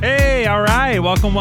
Hey, all right. Welcome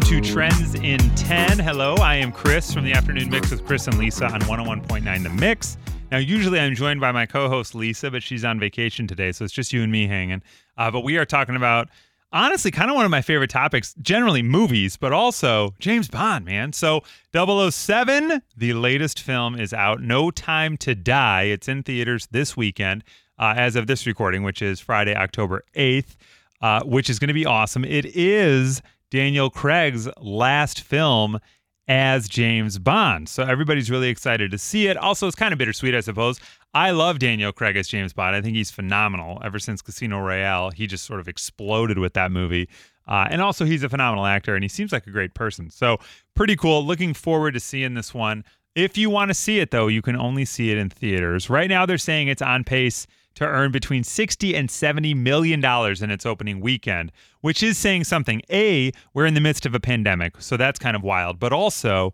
to Trends in 10. Hello, I am Chris from the Afternoon Mix with Chris and Lisa on 101.9 The Mix. Now, usually I'm joined by my co-host Lisa, but she's on vacation today, so it's just you and me hanging. But we are talking about, honestly, kind of one of my favorite topics, generally movies, but also James Bond, man. So 007, the latest film, is out. No Time to Die. It's in theaters this weekend as of this recording, which is Friday, October 8th. Which is going to be awesome. It is Daniel Craig's last film as James Bond. So everybody's really excited to see it. Also, it's kind of bittersweet, I suppose. I love Daniel Craig as James Bond. I think he's phenomenal. Ever since Casino Royale, he just sort of exploded with that movie. And also, he's a phenomenal actor, and he seems like a great person. So pretty cool. Looking forward to seeing this one. If you want to see it, though, you can only see it in theaters. Right now, they're saying it's on pace to earn between $60 and $70 million in its opening weekend, which is saying something. A, we're in the midst of a pandemic, so that's kind of wild. But also,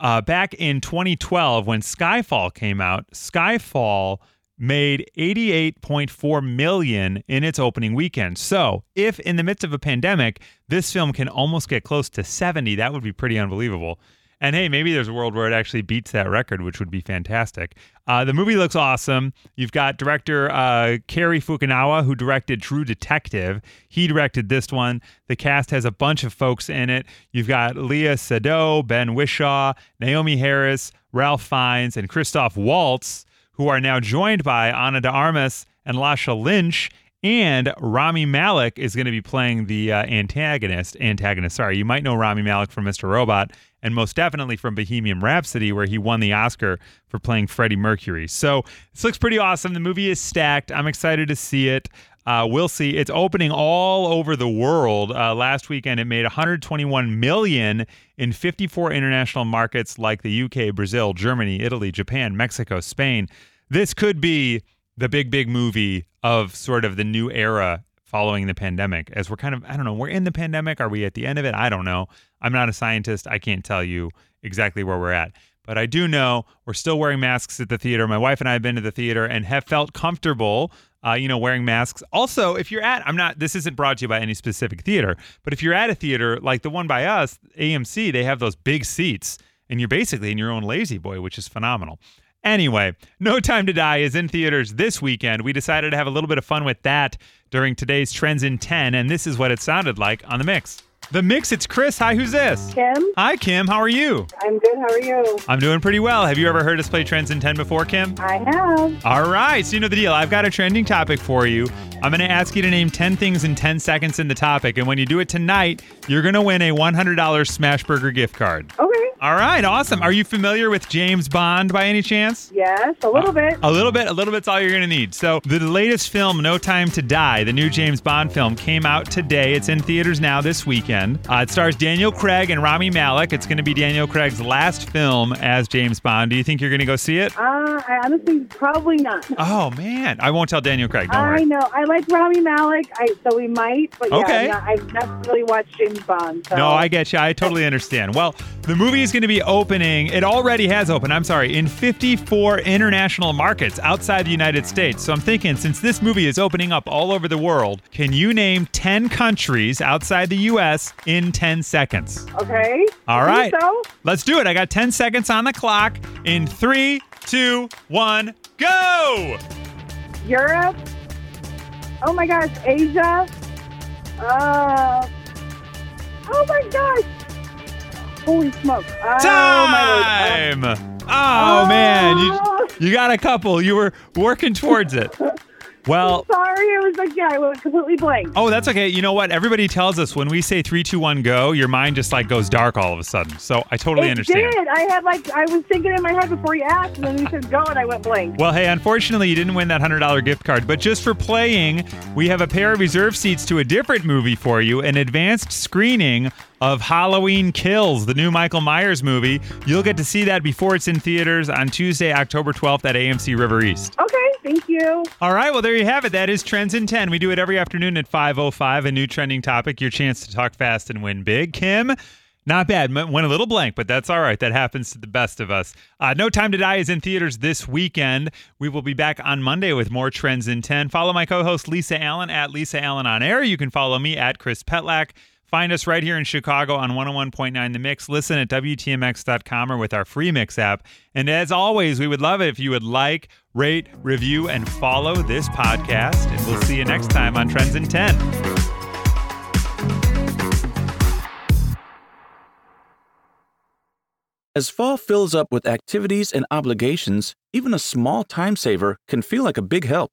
back in 2012, when Skyfall came out, Skyfall made $88.4 million in its opening weekend. So if in the midst of a pandemic, this film can almost get close to 70, that would be pretty unbelievable. And hey, maybe there's a world where it actually beats that record, which would be fantastic. The movie looks awesome. You've got director Cary Fukunaga, who directed True Detective. He directed this one. The cast has a bunch of folks in it. You've got Lea Seydoux, Ben Whishaw, Naomi Harris, Ralph Fiennes, and Christoph Waltz, who are now joined by Ana de Armas and Lashana Lynch. And Rami Malek is going to be playing the antagonist. Sorry, you might know Rami Malek from Mr. Robot, and most definitely from Bohemian Rhapsody, where he won the Oscar for playing Freddie Mercury. So this looks pretty awesome. The movie is stacked. I'm excited to see it. We'll see. It's opening all over the world. Last weekend, it made $121 million in 54 international markets like the UK, Brazil, Germany, Italy, Japan, Mexico, Spain. This could be the big movie of sort of the new era following the pandemic, as we're kind of, I don't know, we're in the pandemic. Are we at the end of it? I don't know. I'm not a scientist. I can't tell you exactly where we're at, but I do know we're still wearing masks at the theater. My wife and I have been to the theater and have felt comfortable, wearing masks. Also, if you're at, this isn't brought to you by any specific theater, but if you're at a theater like the one by us, AMC, they have those big seats and you're basically in your own La-Z-Boy, which is phenomenal. Anyway, No Time to Die is in theaters this weekend. We decided to have a little bit of fun with that during today's Trends in 10, and this is what it sounded like on The Mix. The Mix, it's Chris. Hi, who's this? Kim. Hi, Kim. How are you? I'm good. How are you? I'm doing pretty well. Have you ever heard us play Trends in 10 before, Kim? I have. All right. So you know the deal. I've got a trending topic for you. I'm going to ask you to name 10 things in 10 seconds in the topic. And when you do it tonight, you're going to win a $100 Smashburger gift card. Okay. All right. Awesome. Are you familiar with James Bond by any chance? Yes, a little bit. A little bit. A little bit's all you're going to need. So the latest film, No Time to Die, the new James Bond film, came out today. It's in theaters now this weekend. It stars Daniel Craig and Rami Malek. It's going to be Daniel Craig's last film as James Bond. Do you think you're going to go see it? I honestly, probably not. Oh, man. I won't tell Daniel Craig. Don't worry. I know. I like Rami Malek, so we might. But okay. Yeah, I've never really watched James Bond. So. No, I get you. I totally understand. Well, the movie is going to be opening. It already has opened, in 54 international markets outside the United States. So I'm thinking, since this movie is opening up all over the world, can you name 10 countries outside the U.S. in 10 seconds? Okay. All right. So. Let's do it. I got 10 seconds on the clock. In 3, 2, 1, go! Europe. Oh my gosh. Asia. Oh my gosh. Holy smoke. Time! My word. Oh man. You got a couple. You were working towards it. Well, I'm sorry, I was like, I went completely blank. Oh, that's okay. You know what? Everybody tells us when we say 3, 2, 1, go, your mind just like goes dark all of a sudden. So I totally understand. It did. I was thinking in my head before you asked, and then you said go, and I went blank. Well, hey, unfortunately, you didn't win that $100 gift card. But just for playing, we have a pair of reserve seats to a different movie for you, an advanced screening of Halloween Kills, the new Michael Myers movie. You'll get to see that before it's in theaters on Tuesday, October 12th at AMC River East. Okay. Thank you. All right. Well, there you have it. That is Trends in 10. We do it every afternoon at 5:05, a new trending topic, your chance to talk fast and win big. Kim, Not bad. Went a little blank, but that's all right. That happens to the best of us. No Time to Die is in theaters this weekend. We will be back on Monday with more Trends in 10. Follow my co-host Lisa Allen at Lisa Allen on Air. You can follow me at Chris Petlak. Find us right here in Chicago on 101.9 The Mix. Listen at WTMX.com or with our free Mix app. And as always, we would love it if you would like, rate, review, and follow this podcast. And we'll see you next time on Trends in 10. As fall fills up with activities and obligations, even a small time saver can feel like a big help.